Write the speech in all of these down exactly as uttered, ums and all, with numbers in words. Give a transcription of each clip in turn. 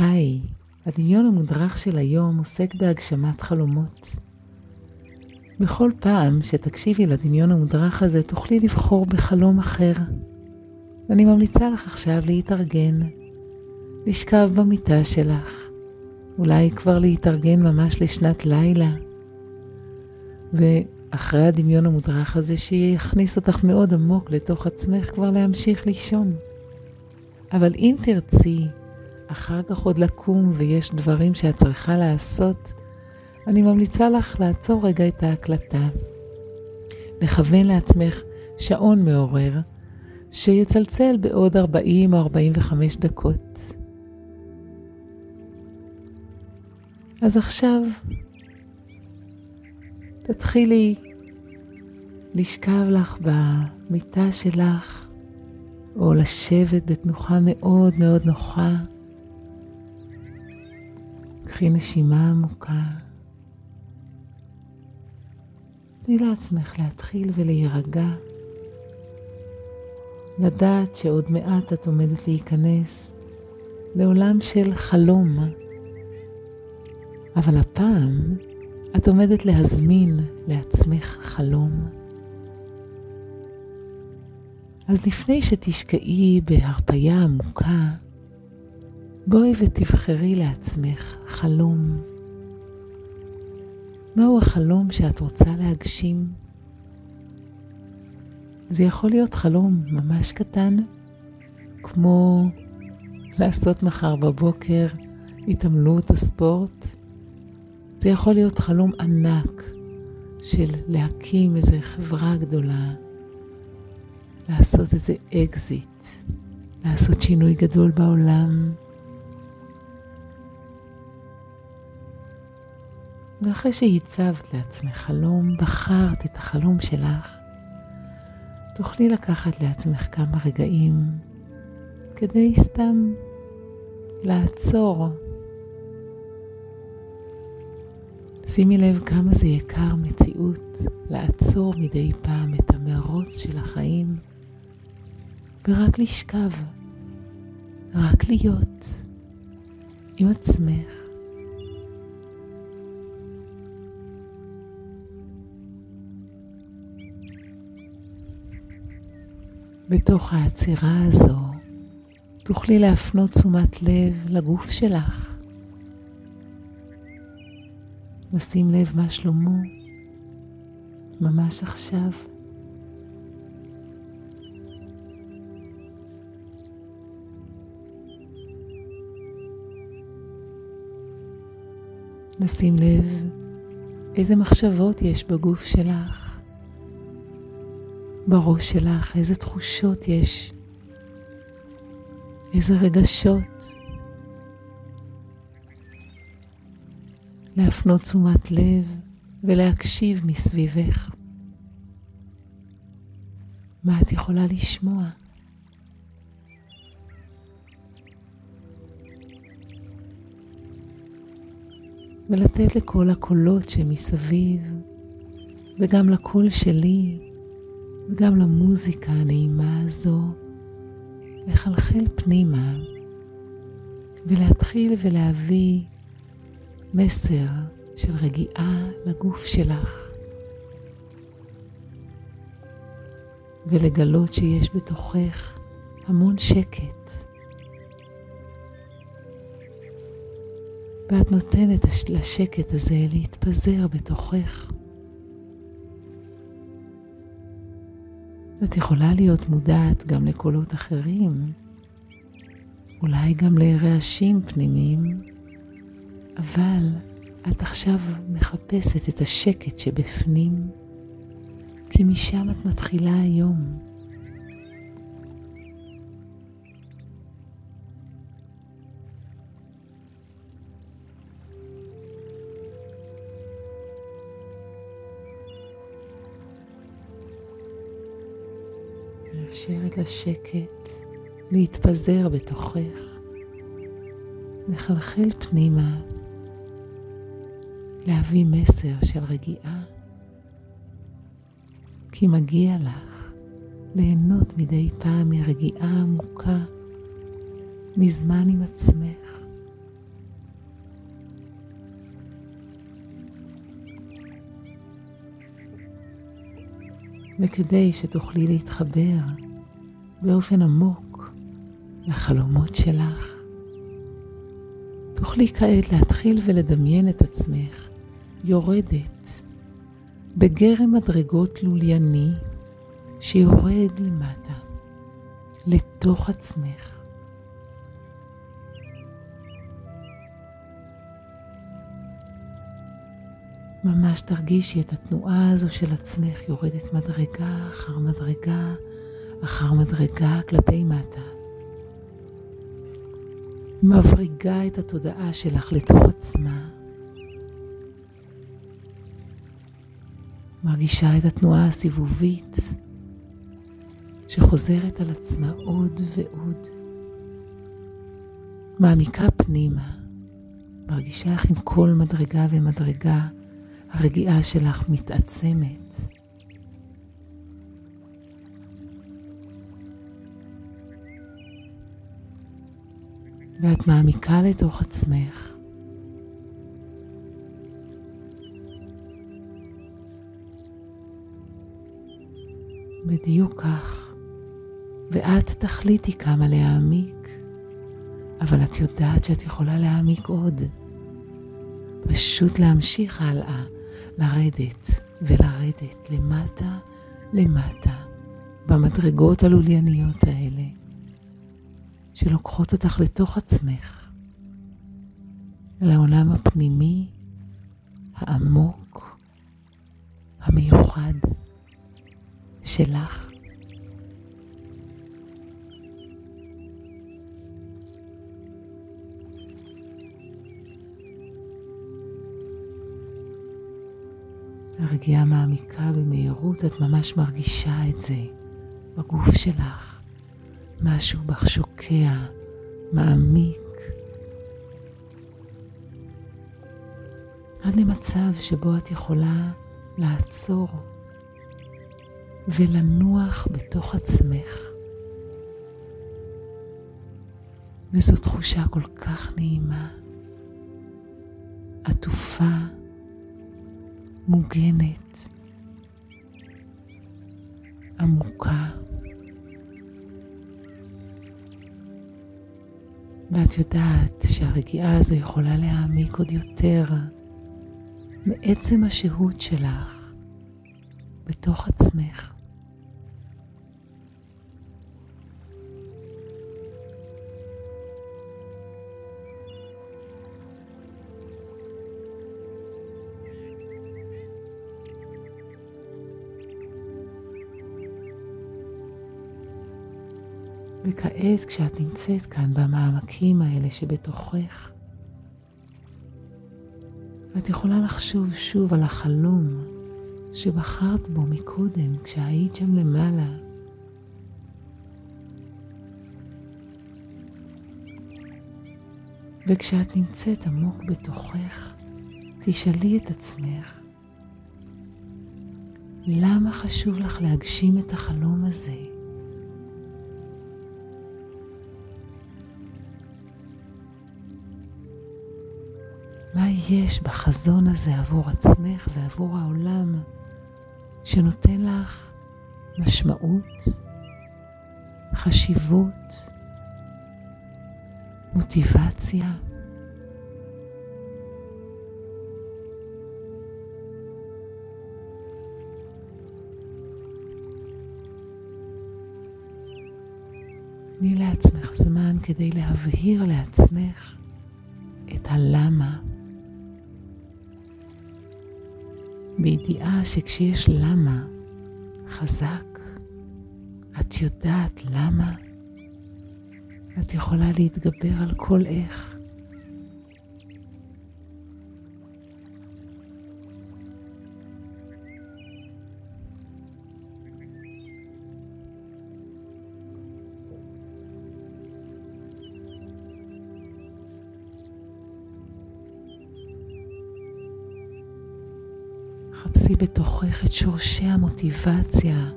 היי, הדמיון המודרך של היום עוסק בהגשמת חלומות. בכל פעם שתקשיבי לדמיון המודרך הזה תוכלי לבחור בחלום אחר. אני ממליצה לך עכשיו להתארגן, לשכב במיטה שלך, אולי כבר להתארגן ממש לשנת לילה. ואחרי הדמיון המודרך הזה שיכניס אותך מאוד עמוק לתוך עצמך כבר להמשיך לישון. אבל אם תרצי, אחר כך עוד לקום ויש דברים שאת צריכה לעשות, אני ממליצה לך לעצור רגע את ההקלטה. לכוון לעצמך שעון מעורר, שיצלצל בעוד ארבעים או ארבעים וחמש דקות. אז עכשיו תתחילי לשכב לך במיטה שלך, או לשבת בתנוחה מאוד מאוד נוחה. קחי נשימה עמוקה. תני לעצמך להתחיל ולהירגע. לדעת שעוד מעט את עומדת להיכנס לעולם של חלום. אבל הפעם את עומדת להזמין לעצמך חלום. אז לפני שתשקעי בהרפיה עמוקה, בואי ותבחרי לעצמך חלום. מהו החלום שאת רוצה להגשים? זה יכול להיות חלום ממש קטן, כמו לעשות מחר בבוקר התעמלות הספורט. זה יכול להיות חלום ענק של להקים איזו חברה גדולה, לעשות איזה אקזיט, לעשות שינוי גדול בעולם. ואחרי שהצבת לעצמך חלום, בחרת את החלום שלך, תוכלי לקחת לעצמך כמה רגעים כדי סתם לעצור. שימי לב כמה זה יקר מציאות לעצור מדי פעם את המרוץ של החיים ורק לשכב, רק להיות עם עצמך. בתוך העצירה הזו תוכלי להפנות תשומת לב לגוף שלך. נשים לב מה שלמה ממש עכשיו. נשים לב איזה מחשבות יש בגוף שלך. בראש שלך, איזה תחושות יש, איזה רגשות. להפנות תשומת לב ולהקשיב מסביבך. מה את יכולה לשמוע? ולתת לכל הקולות שמסביב, וגם לקול שלי, וגם למוזיקה הנעימה הזו, לחלחל פנימה ולהתחיל ולהביא מסר של רגיעה לגוף שלך, ולגלות שיש בתוכך המון שקט, ואת נותנת לשקט הזה להתפזר בתוכך. את יכולה להיות מודעת גם לקולות אחרים, אולי גם לרעשים פנימיים, אבל את עכשיו מחפשת את השקט שבפנים, כי משם את מתחילה היום. מאפשרת לשקט להתפזר בתוכך, לחלחל פנימה, להביא מסר של רגיעה, כי מגיע לך ליהנות מדי פעם מרגיעה עמוקה, מזמן עם עצמך, וכדי שתוכלי להתחבר באופן עמוק לחלומות שלך, תוכלי כעת להתחיל ולדמיין את עצמך יורדת בגרם מדרגות לולייני שיורד למטה, לתוך עצמך. ממש תרגישי את התנועה הזו של עצמך יורדת מדרגה אחר מדרגה אחר מדרגה כלפי מטה. מבריגה את התודעה שלך לתוך עצמה. מרגישה את התנועה הסיבובית שחוזרת על עצמה עוד ועוד. מעמיקה פנימה. מרגישה איך עם כל מדרגה ומדרגה הרגיעה שלך מתעצמת. ואת מעמיקה לתוך עצמך. בדיוק כך. ואת תחליטי כמה להעמיק, אבל את יודעת שאת יכולה להעמיק עוד. פשוט להמשיך הלאה. לרדת ולרדת למטה למטה במדרגות הלולייניות האלה שלוקחות אותך לתוך עצמך לעולם הפנימי העמוק המיוחד שלך. הרגיעה מעמיקה במהירות, את ממש מרגישה את זה בגוף שלך. משהו בך שוקע, מעמיק. עד למצב שבו את יכולה לעצור ולנוח בתוך עצמך. וזו תחושה כל כך נעימה, עטופה, מוגנת, עמוקה. ואת יודעת שהרגיעה הזו יכולה להעמיק עוד יותר מעצם השהות שלך בתוך עצמך. וכעת כשאת נמצאת כאן במעמקים האלה שבתוכך, את יכולה לחשוב שוב על החלום שבחרת בו מקודם כשהיית שם למעלה. וכשאת נמצאת עמוק בתוכך, תשאלי את עצמך, למה חשוב לך להגשים את החלום הזה? מה יש בחזון הזה עבור עצמך ועבור העולם שנותן לך משמעות, חשיבות, מוטיבציה? תני לעצמך זמן כדי להבהיר לעצמך את הלמה. בידיעה שכשיש למה חזק, את יודעת למה, את יכולה להתגבר על כל איך. חפשי בתוכך את שורשי המוטיבציה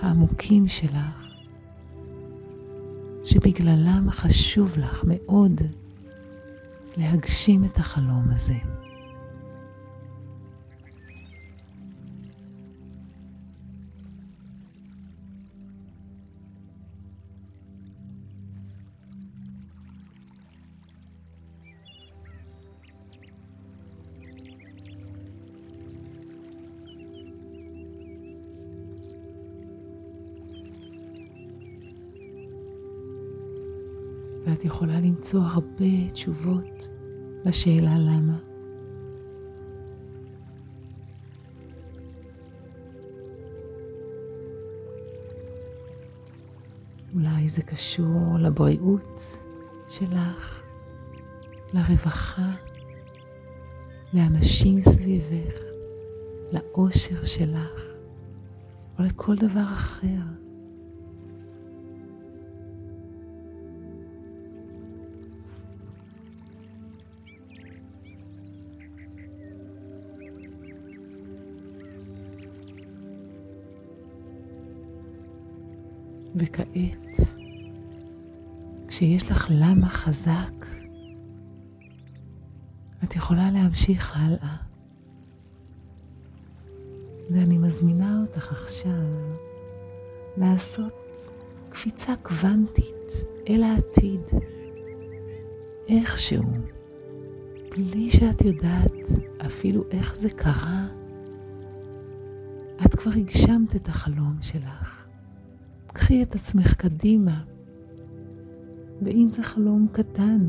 העמוקים שלך, שבגללם חשוב לך מאוד להגשים את החלום הזה. ואת יכולה למצוא הרבה תשובות לשאלה למה. אולי זה קשור לבריאות שלך, לרווחה, לאנשים סביבך, לאושר שלך, או לכל דבר אחר. וכעת, כשיש לך למה חזק, את יכולה להמשיך הלאה. ואני מזמינה אותך עכשיו לעשות קפיצה קוונטית אל העתיד, איכשהו, בלי שאת יודעת אפילו איך זה קרה. את כבר הגשמת את החלום שלך. קחי את עצמך קדימה, ואם זה חלום קטן,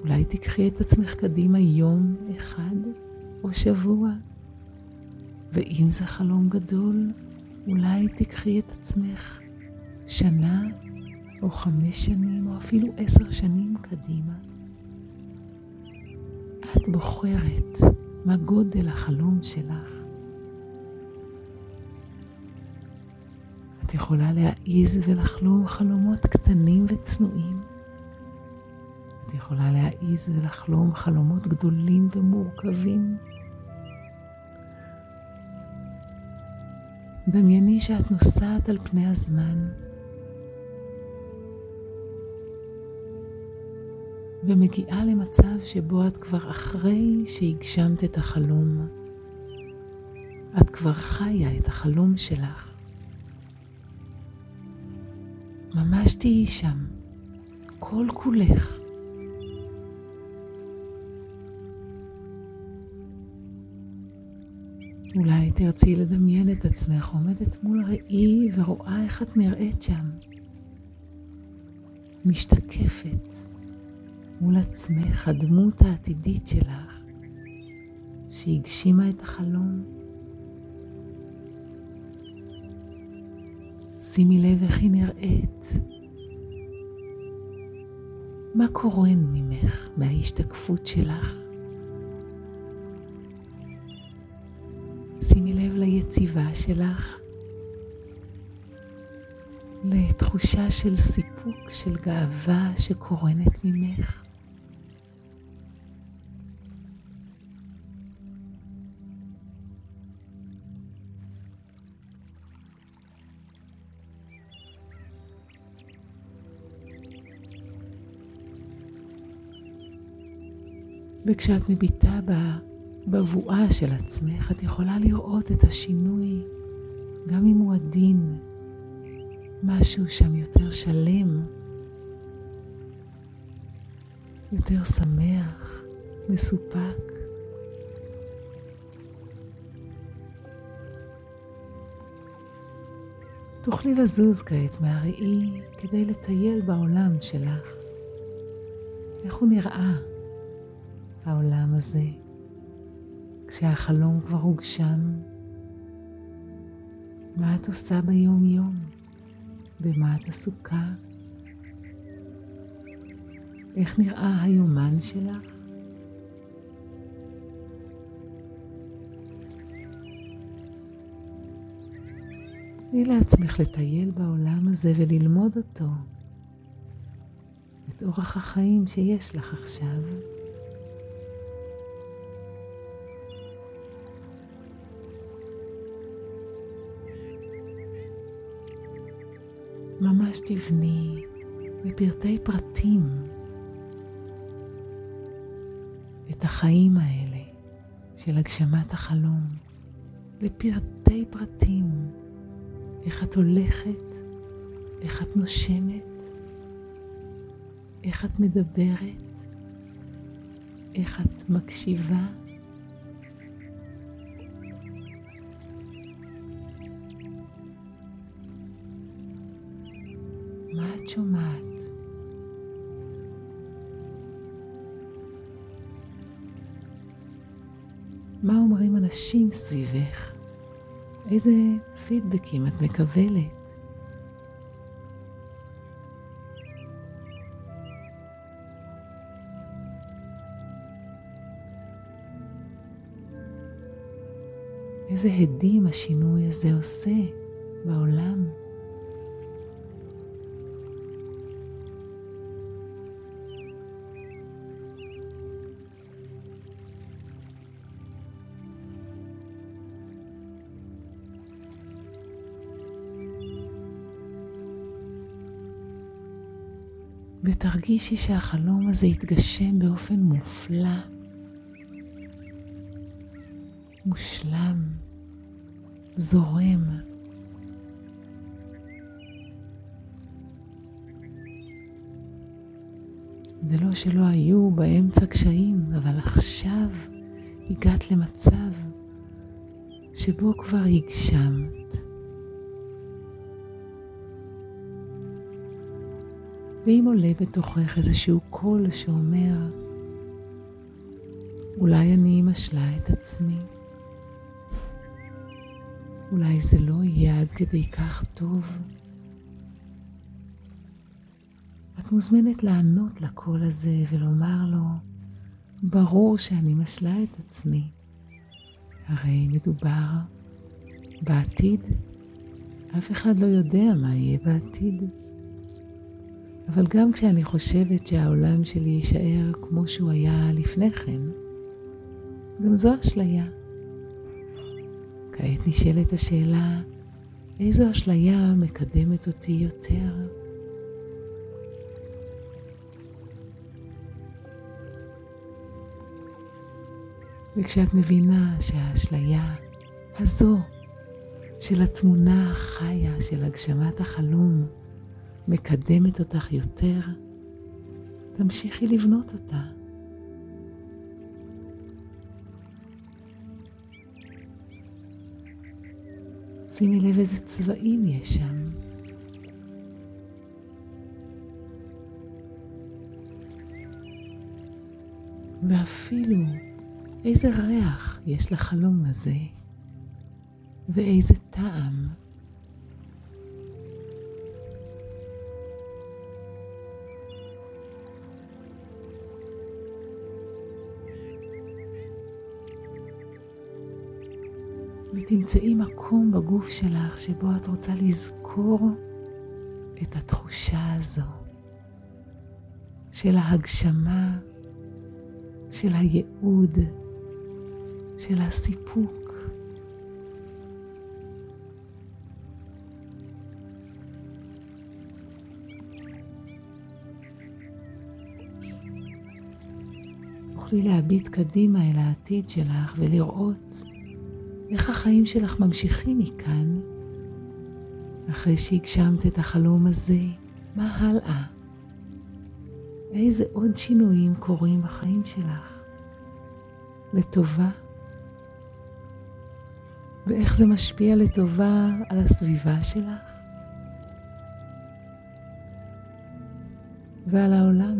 אולי תקחי את עצמך קדימה יום אחד או שבוע. ואם זה חלום גדול, אולי תקחי את עצמך שנה או חמש שנים או אפילו עשר שנים קדימה. את בוחרת מה גודל החלום שלך. את יכולה להעיז ולחלום חלומות קטנים וצנועים. את יכולה להעיז ולחלום חלומות גדולים ומורכבים. דמייני שאת נוסעת על פני הזמן ומגיעה למצב שבו את כבר אחרי שהגשמת את החלום. את כבר חיה את החלום שלך. ממש תהיי שם, כל כולך. אולי תרצי לדמיין את עצמך עומדת מול ראי ורואה איך את נראית שם. משתקפת מול עצמך הדמות העתידית שלך שהגשימה את החלום. שימי לב איך היא נראית. מה קורן ממך מההשתקפות שלך? שימי לב ליציבה שלך, לתחושה של סיפוק, של גאווה שקורנת ממך. וכשאת מביטה בבואה של עצמך, את יכולה לראות את השינוי, גם אם הוא עדין, משהו שם יותר שלם, יותר שמח, מסופק. תוכלי לזוז כעת מהראי כדי לטייל בעולם שלך. איך הוא נראה? העולם הזה, כשהחלום כבר הוגשם, מה את עושה ביום יום? במה את עסוקה? איך נראה היומן שלך? תני לעצמך לטייל בעולם הזה וללמוד אותו, את אורח החיים שיש לך עכשיו. ממש תבני בפרטי פרטים את החיים האלה של הגשמת החלום, לפרטי פרטים, איך את הולכת, איך את נושמת, איך את מדברת, איך את מקשיבה. שומעת, מה אומרים אנשים סביבך? איזה פידבקים את מקבלת? איזה הדים השינוי הזה עושה בעולם? ותרגישי שהחלום הזה יתגשם באופן מופלא, מושלם, זורם. זה לא שלא היו באמצע קשיים, אבל עכשיו הגעת למצב שבו כבר הגשמת. ואם עולה בתוכך איזשהו קול שאומר, אולי אני משלה את עצמי, אולי זה לא יהיה עד כדי כך טוב, את מוזמנת לענות לקול הזה ולומר לו, ברור שאני משלה את עצמי, הרי מדובר בעתיד, אף אחד לא יודע מה יהיה בעתיד. אבל גם כשאני חושבת שהעולם שלי יישאר כמו שהוא היה לפני כן, גם זו אשליה. כעת נשאלת השאלה, איזו אשליה מקדמת אותי יותר? וכשאת מבינה שהאשליה הזו של התמונה החיה של הגשמת החלום, מקדמת אותך יותר, תמשיכי לבנות אותה. שימי לב איזה צבעים יש שם. ואפילו איזה ריח יש לחלום הזה, ואיזה טעם. ותמצאי מקום בגוף שלך שבו את רוצה לזכור את התחושה הזו של ההגשמה, של הייעוד, של הסיפוק. תוכלי להביט קדימה אל העתיד שלך ולראות איך החיים שלך ממשיכים מכאן, אחרי שהגשמת את החלום הזה, מה הלאה? איזה עוד שינויים קורים בחיים שלך? לטובה? ואיך זה משפיע לטובה על הסביבה שלך? ועל העולם?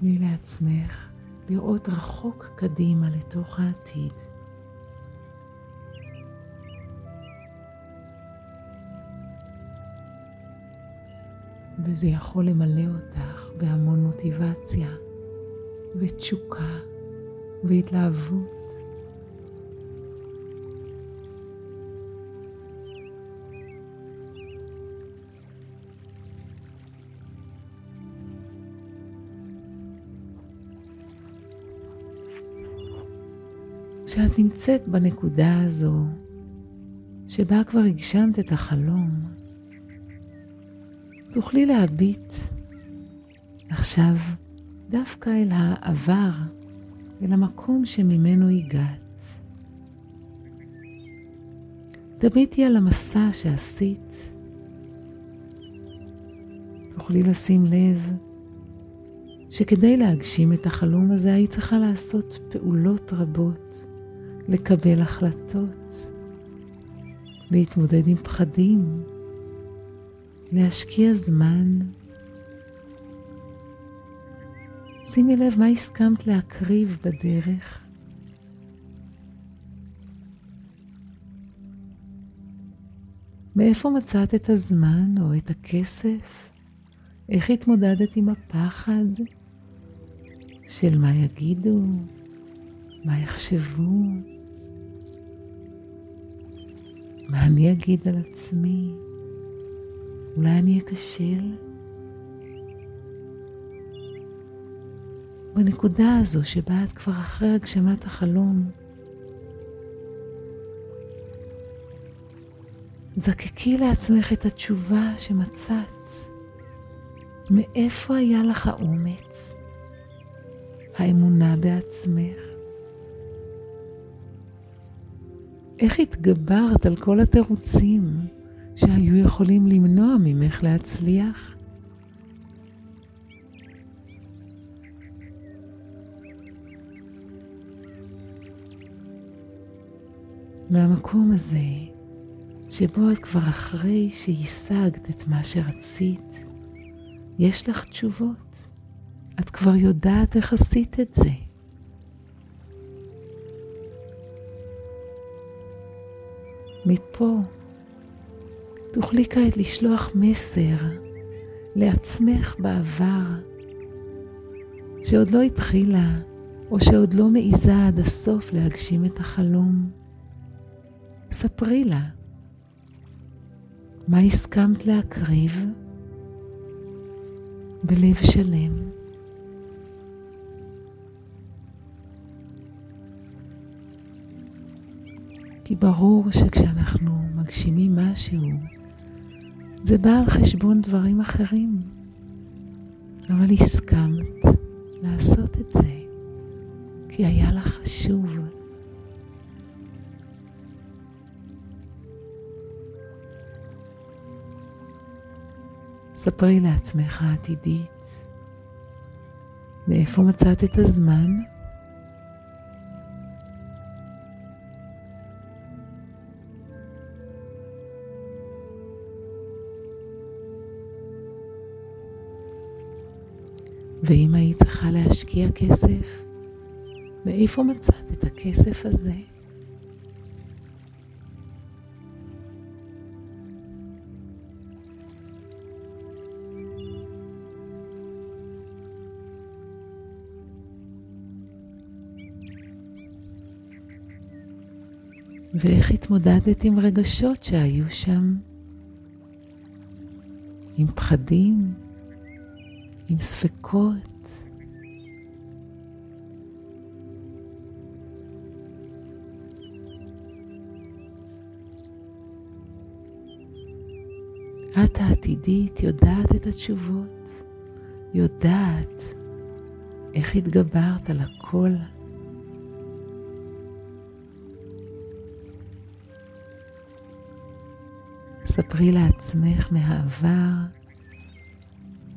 תני לעצמך לראות רחוק קדימה לתוך העתיד. וזה יכול למלא אותך בהמון מוטיבציה ותשוקה והתלהבות. כשאת נמצאת בנקודה הזו, שבה כבר הגשמת את החלום, תוכלי להביט עכשיו דווקא אל העבר, אל המקום שממנו הגעת. תביטי על המסע שעשית. תוכלי לשים לב שכדי להגשים את החלום הזה, היית צריכה לעשות פעולות רבות, לקבל החלטות, להתמודד עם פחדים, להשקיע זמן. שימי לב מה הסכמת להקריב בדרך. מאיפה מצאת את הזמן או את הכסף? איך התמודדת עם הפחד של מה יגידו, מה יחשבו, מה אני אגיד על עצמי, אולי אני אקשל? בנקודה הזו שבה את כבר אחרי הגשמת החלום, זקקי לעצמך את התשובה שמצאת. מאיפה היה לך האומץ, האמונה בעצמך? איך התגברת על כל התירוצים שהיו יכולים למנוע ממך להצליח? מהמקום הזה, שבו את כבר אחרי שהישגת את מה שרצית, יש לך תשובות. את כבר יודעת איך עשית את זה. מפה, תוכלי כעת לשלוח מסר לעצמך בעבר, שעוד לא התחילה, או שעוד לא מעיזה עד הסוף להגשים את החלום. ספרי לה, מה הסכמת להקריב בלב שלם? כי ברור שכשאנחנו מגשימים משהו, זה בא על חשבון דברים אחרים. אבל הסכמת לעשות את זה, כי היה לך חשוב. ספרי לעצמך העתידית, מאיפה מצאת את הזמן? ואם היית צריכה להשקיע כסף, מאיפה מצאת את הכסף הזה? ואיך התמודדת עם רגשות שהיו שם? עם פחדים? עם ספקות? את העתידית יודעת את התשובות, יודעת איך התגברת על הכל. ספרי לעצמך מהעבר,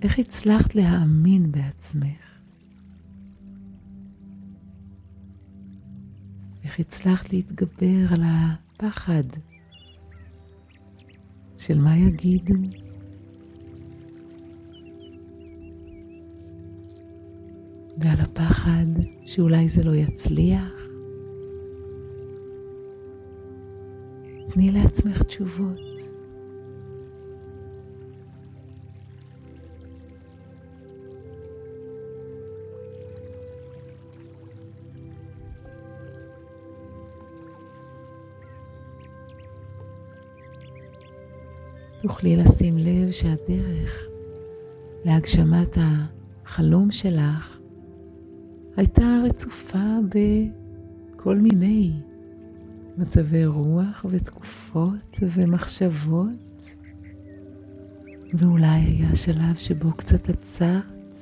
איך הצלחת להאמין בעצמך. איך הצלחת להתגבר על הפחד של מה יגידו. ועל הפחד שאולי זה לא יצליח. תני לעצמך תשובות. תוכלי לשים לב שהדרך להגשמת החלום שלך הייתה רצופה בכל מיני מצבי רוח ותקופות ומחשבות, ואולי היה שלב שבו קצת עצרת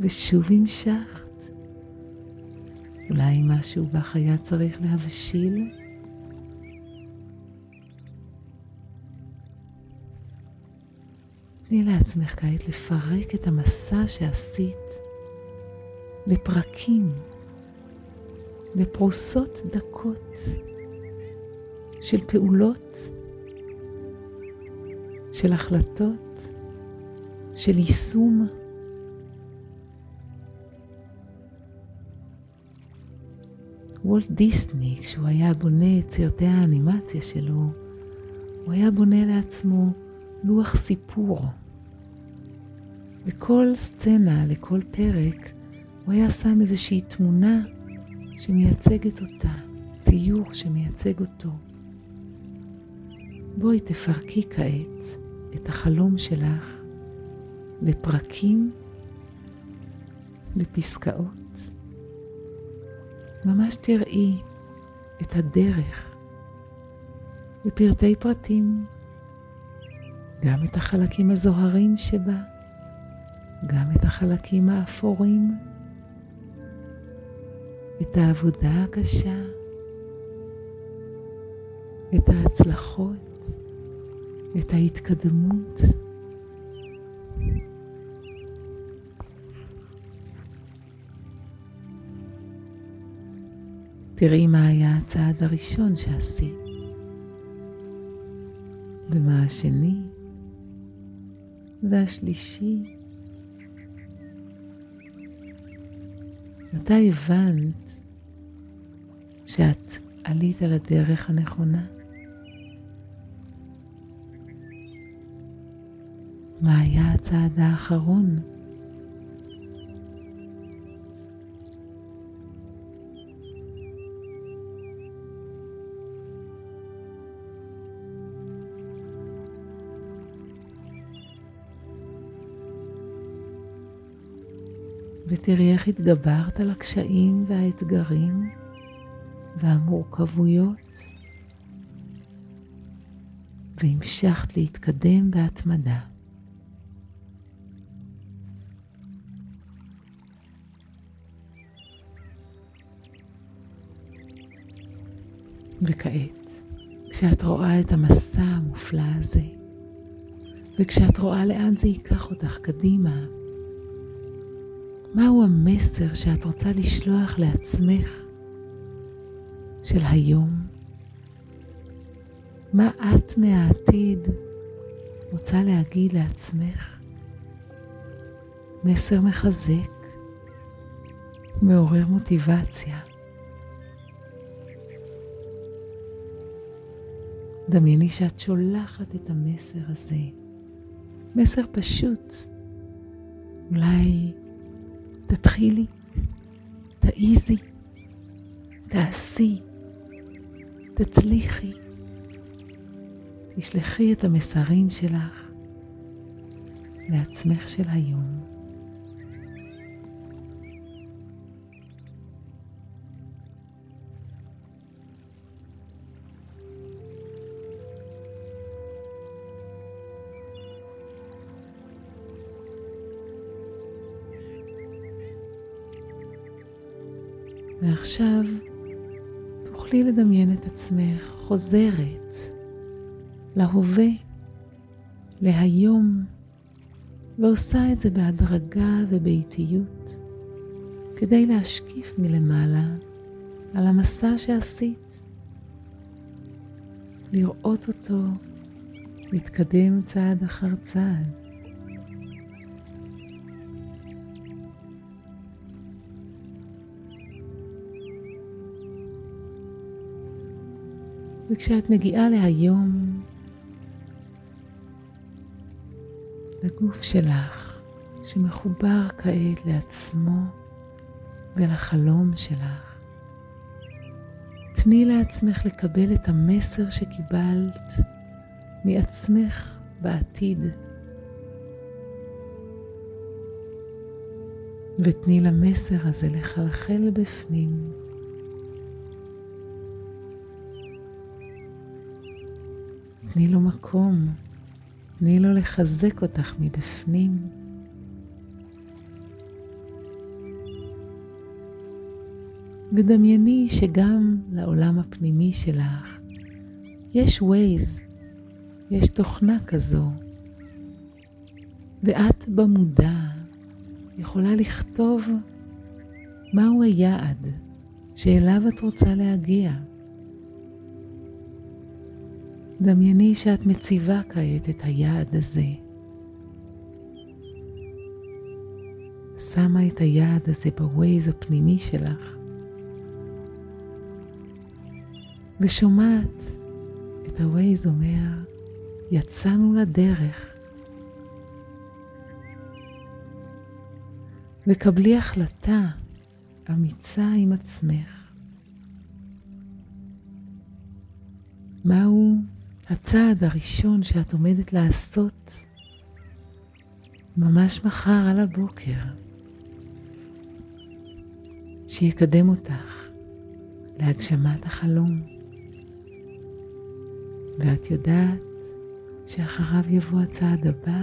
ושוב המשכת, אולי משהו בך היה צריך להבשיל. תני לעצמך כעת לפרק את המסע שעשית לפרקים, לפרוסות דקות של פעולות של החלטות, של יישום. וולט דיסני, כשהוא היה בונה את סרטי האנימציה שלו, הוא היה בונה לעצמו לוח סיפור. לכל סצנה, לכל פרק, הוא היה שם איזושהי תמונה שמייצגת אותה, ציור שמייצג אותו. בואי תפרקי כעת את החלום שלך לפרקים, לפסקאות. ממש תראי את הדרך לפרטי פרטים, גם את החלקים הזוהרים שבה, גם את החלקים האפורים, את העבודה הקשה, את ההצלחות, את ההתקדמות. תראי מה היה הצעד הראשון שעשית, ומה השני, והשלישי. אתה הבנת שאת עלית על הדרך הנכונה? מה היה הצעד האחרון? ותראי איך התגברת על הקשיים והאתגרים והמורכבויות, והמשכת להתקדם בהתמדה. וכעת, כשאת רואה את המסע המופלא הזה, וכשאת רואה לאן זה ייקח אותך קדימה, מהו המסר שאת רוצה לשלוח לעצמך של היום? מה את מהעתיד רוצה להגיד לעצמך? מסר מחזק, מעורר מוטיבציה. דמייני שאת שולחת את המסר הזה. מסר פשוט. אולי תתחילי, תעיזי, תעשי, תצליחי. תשלחי את המסרים שלך לעצמך של היום. ועכשיו תוכלי לדמיין את עצמך חוזרת להווה, להיום, ועושה את זה בהדרגה ובאיטיות, כדי להשקיף מלמעלה על המסע שעשית, לראות אותו, להתקדם צעד אחר צעד. וכשאת מגיעה להיום, לגוף שלך שמחובר כעת לעצמו ולחלום שלך, תני לעצמך לקבל את המסר שקיבלת מעצמך בעתיד, ותני למסר הזה לחלחל בפנים. תני לו מקום, תני לו לחזק אותך מבפנים. ודמייני שגם לעולם הפנימי שלך יש ווייז, יש תוכנה כזו, ואת במודע יכולה לכתוב מהו היעד שאליו את רוצה להגיע. דמייני שאת מציבה כעת את היעד הזה. שמה את היעד הזה בווייז הפנימי שלך. ושומעת את הווייז אומר, יצאנו לדרך. וקבלי החלטה אמיצה עם עצמך. מהו הצעד הראשון שאת עומדת לעשות ממש מחר על הבוקר שיקדם אותך להגשמת החלום, ואת יודעת שאחריו יבוא הצעד הבא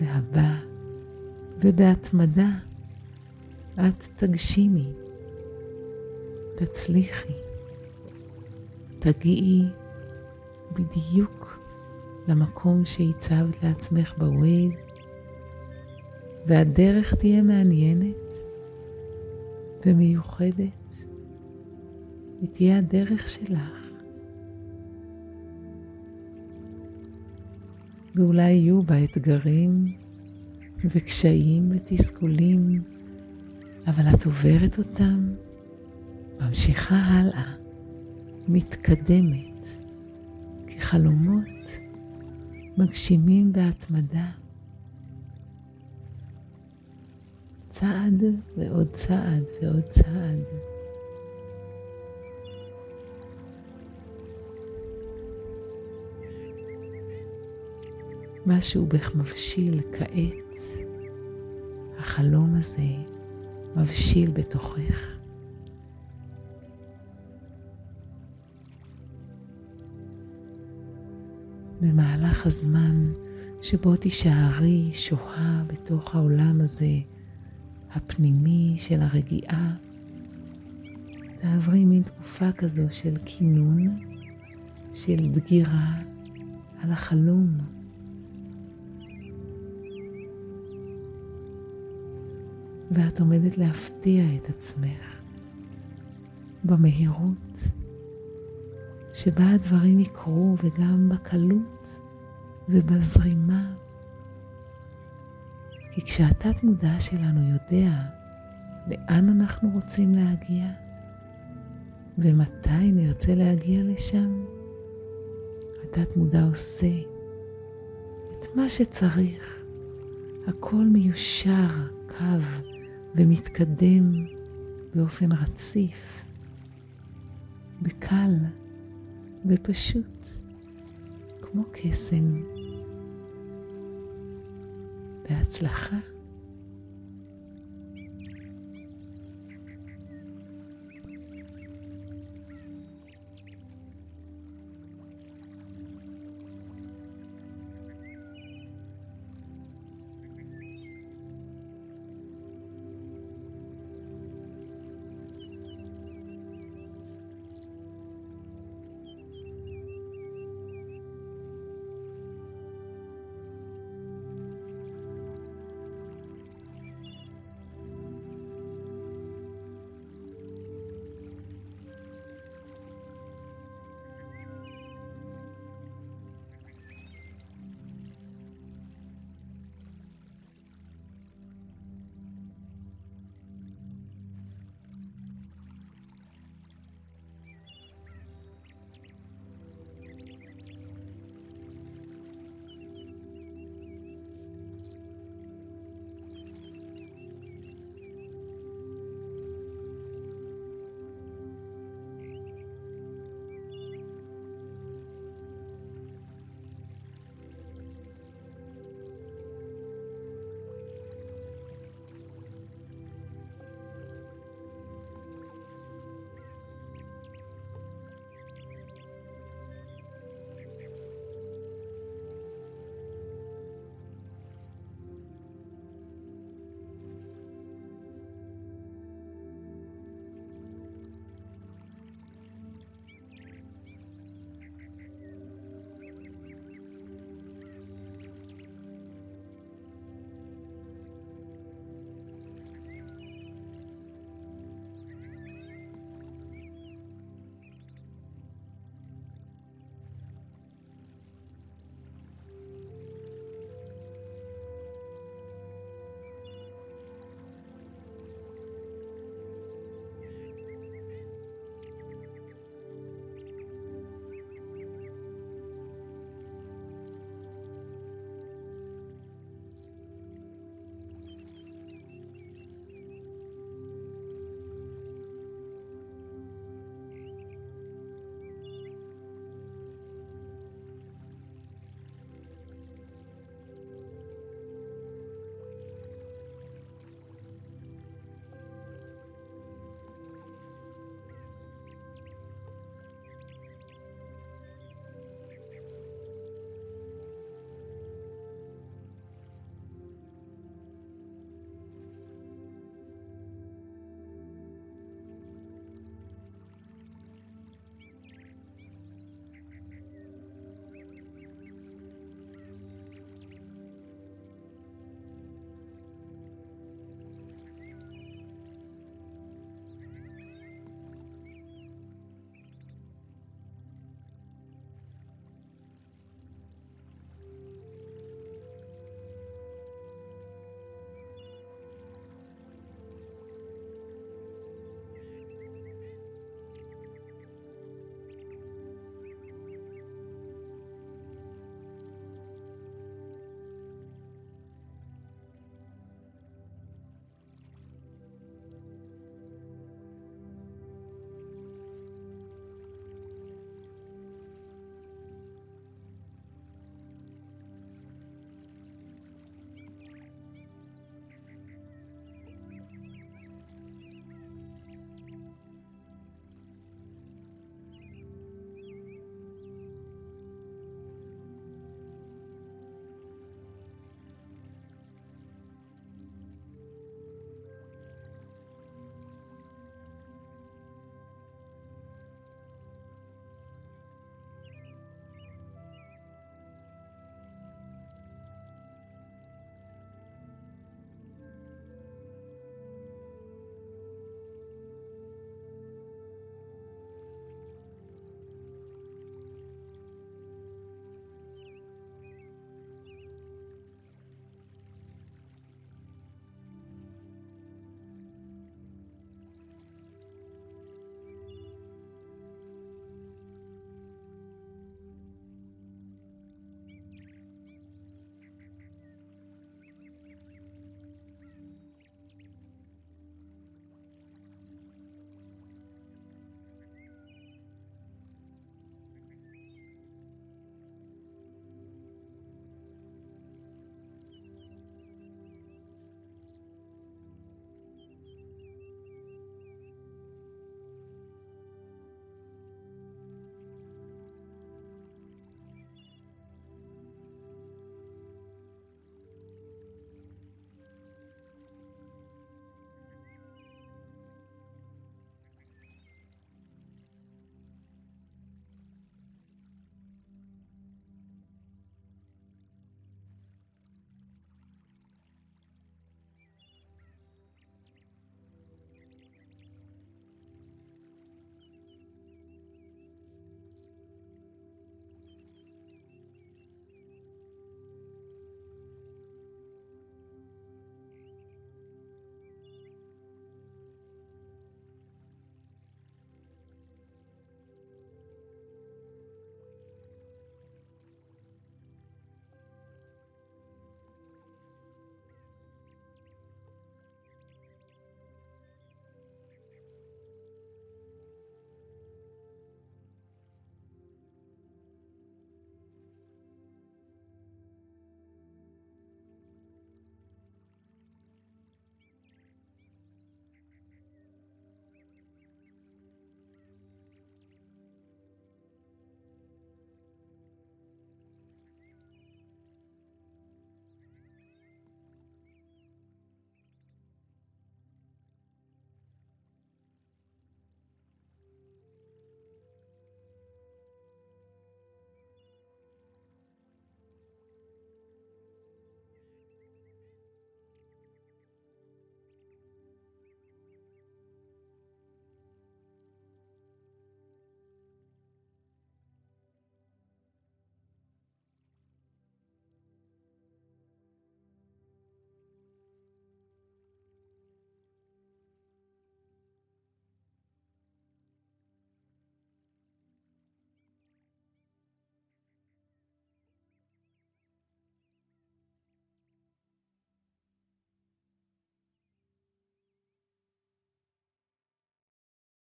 והבא, ובהתמדה את תגשימי, תצליחי, תגיעי בדיוק למקום שהצבת לעצמך בווייז, והדרך תהיה מעניינת ומיוחדת. היא תהיה הדרך שלך. ואולי יהיו בה אתגרים וקשיים ותסכולים, אבל את עוברת אותם, ממשיכה הלאה, מתקדמת, כחלומות מגשימים בהתמדה. צעד ועוד צעד ועוד צעד. משהו בך מבשיל כעת, החלום הזה מבשיל בתוכך. במהלך הזמן שבו תישארי שוהה בתוך העולם הזה, הפנימי של הרגיעה, תעברי מין תקופה כזו של כינון, של דגירה על החלום. ואת עומדת להפתיע את עצמך במהירות שבה הדברים יקרו, וגם בקלות ובזרימה. כי כשהתת מודע שלנו יודע לאן אנחנו רוצים להגיע ומתי נרצה להגיע לשם, התת מודע עושה את מה שצריך. הכל מיושר, קו ומתקדם באופן רציף, בקל ופשוט, כמו קסם. בהצלחה.